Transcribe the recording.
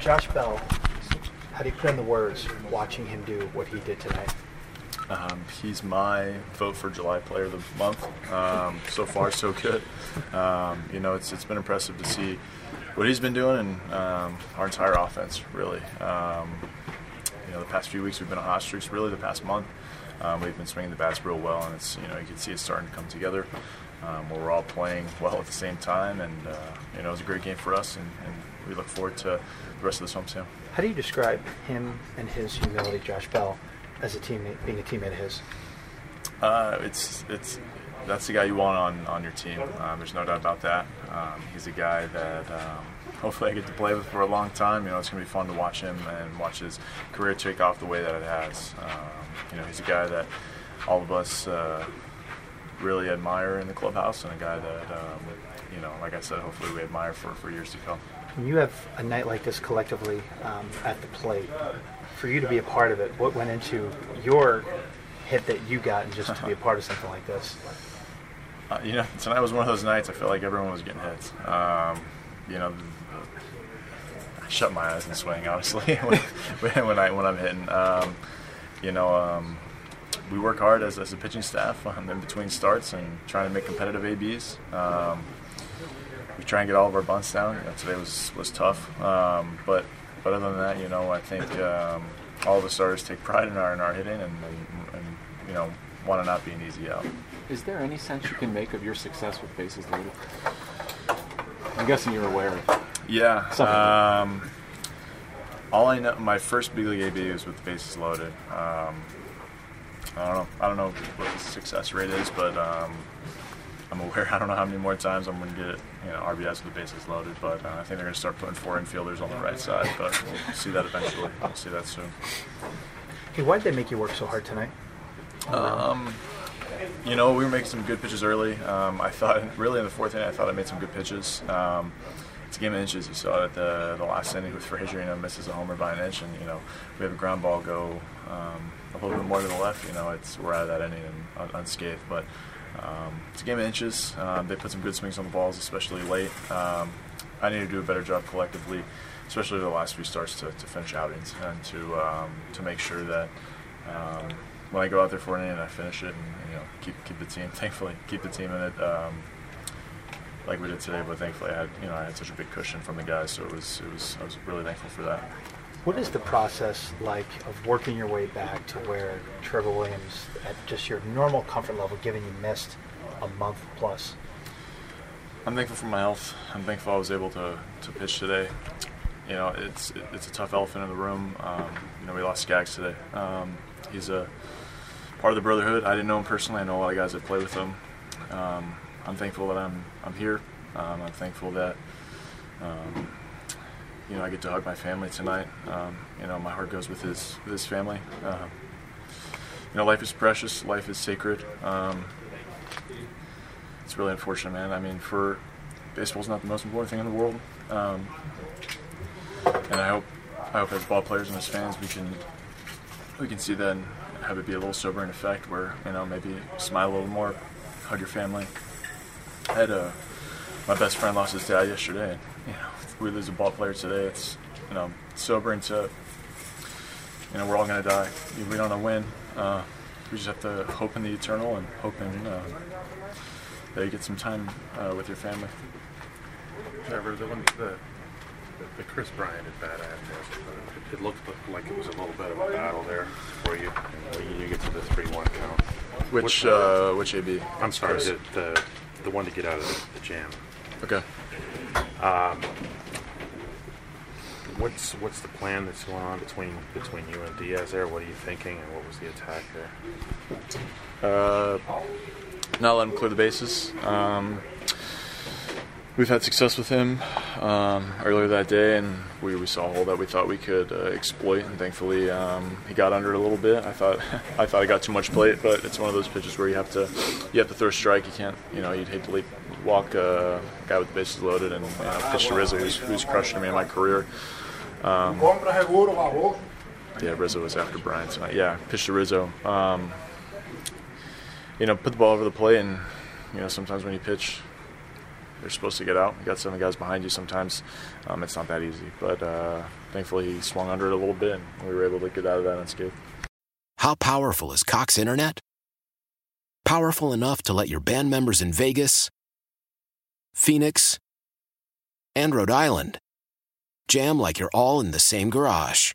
Josh Bell, how do you put in the words watching him do what he did tonight? He's my vote for July Player of the Month. So far, so good. It's been impressive to see what he's been doing and our entire offense, really. The past few weeks we've been on hot streaks. Really, the past month we've been swinging the bats real well, and it's you can see it's starting to come together. Where we're all playing well at the same time, and it was a great game for us, and we look forward to the rest of this home stand. How do you describe him and his humility, Josh Bell, as a teammate, being a teammate of his? That's the guy you want on your team. There's no doubt about that. He's a guy that hopefully I get to play with for a long time. It's going to be fun to watch him and watch his career take off the way that it has. He's a guy that all of us really admire in the clubhouse, and a guy that, like I said, hopefully we admire for years to come. When you have a night like this collectively at the plate, for you to be a part of it, what went into your hit that you got and just to be a part of something like this? Tonight was one of those nights I felt like everyone was getting hits. I shut my eyes and swing, honestly, when I'm hitting. We work hard as a pitching staff in between starts and trying to make competitive ABs. We try and get all of our bunts down. Today was tough, but other than that, I think all the starters take pride in our hitting and want to not be an easy out. Is there any sense you can make of your success with bases loaded? I'm guessing you're aware of it. Yeah. All I know, my first big league AB was with the bases loaded. I don't know what the success rate is, but I'm aware. I don't know how many more times I'm going to get RBIs with the bases loaded, but I think they're going to start putting four infielders on the right side. But we'll see that eventually. We'll see that soon. Hey, why did they make you work so hard tonight? We were making some good pitches early. I thought, really in the fourth inning, I made some good pitches. It's a game of inches. You saw it at the last inning with Frazier. Misses a homer by an inch, and we have a ground ball go a little bit more to the left. We're out of that inning and unscathed. But it's a game of inches. They put some good swings on the balls, especially late. I need to do a better job collectively, especially the last few starts to finish outings and to make sure that when I go out there for an inning, I finish it and keep the team. Thankfully, keep the team in it. Like we did today, but thankfully I had such a big cushion from the guys, so I was really thankful for that. What is the process like of working your way back to where Trevor Williams, at just your normal comfort level, given you missed a month plus? I'm thankful for my health. I'm thankful I was able to pitch today. It's a tough elephant in the room. We lost Skaggs today. He's a part of the brotherhood. I didn't know him personally. I know a lot of guys that play with him. I'm thankful that I'm here. I'm thankful that I get to hug my family tonight. My heart goes with his family. Life is precious. Life is sacred. It's really unfortunate, man. For baseball's not the most important thing in the world. And I hope as ball players and as fans, we can see that and have it be a little sobering effect where maybe smile a little more, hug your family. I had my best friend lost his dad yesterday. And, we lose a ball player today. It's sobering to we're all gonna die. We don't know when. We just have to hope in the eternal and hope in that you get some time with your family. Trevor, the Chris Bryant at bat, I have to ask you, it looked like it was a little bit of a battle there for you. You get to the 3-1 count. Which AB? I'm sorry, the one to get out of the jam. Okay. What's the plan that's going on between you and Diaz there? What are you thinking, and what was the attack there? Not let him clear the bases. We've had success with him earlier that day, and we saw a hole that we thought we could exploit, and thankfully he got under it a little bit. I thought I got too much plate, but it's one of those pitches where you have to throw a strike. You can't, you know, you'd hate to walk a guy with the bases loaded and pitch to Rizzo, who's crushing me in my career. Yeah, Rizzo was after Bryant tonight. Yeah, pitch to Rizzo. You know, put the ball over the plate, and you know sometimes when you pitch, they're supposed to get out. You got seven guys behind you sometimes. It's not that easy. But thankfully he swung under it a little bit, and we were able to get out of that unscathed. How powerful is Cox Internet? Powerful enough to let your band members in Vegas, Phoenix, and Rhode Island jam like you're all in the same garage.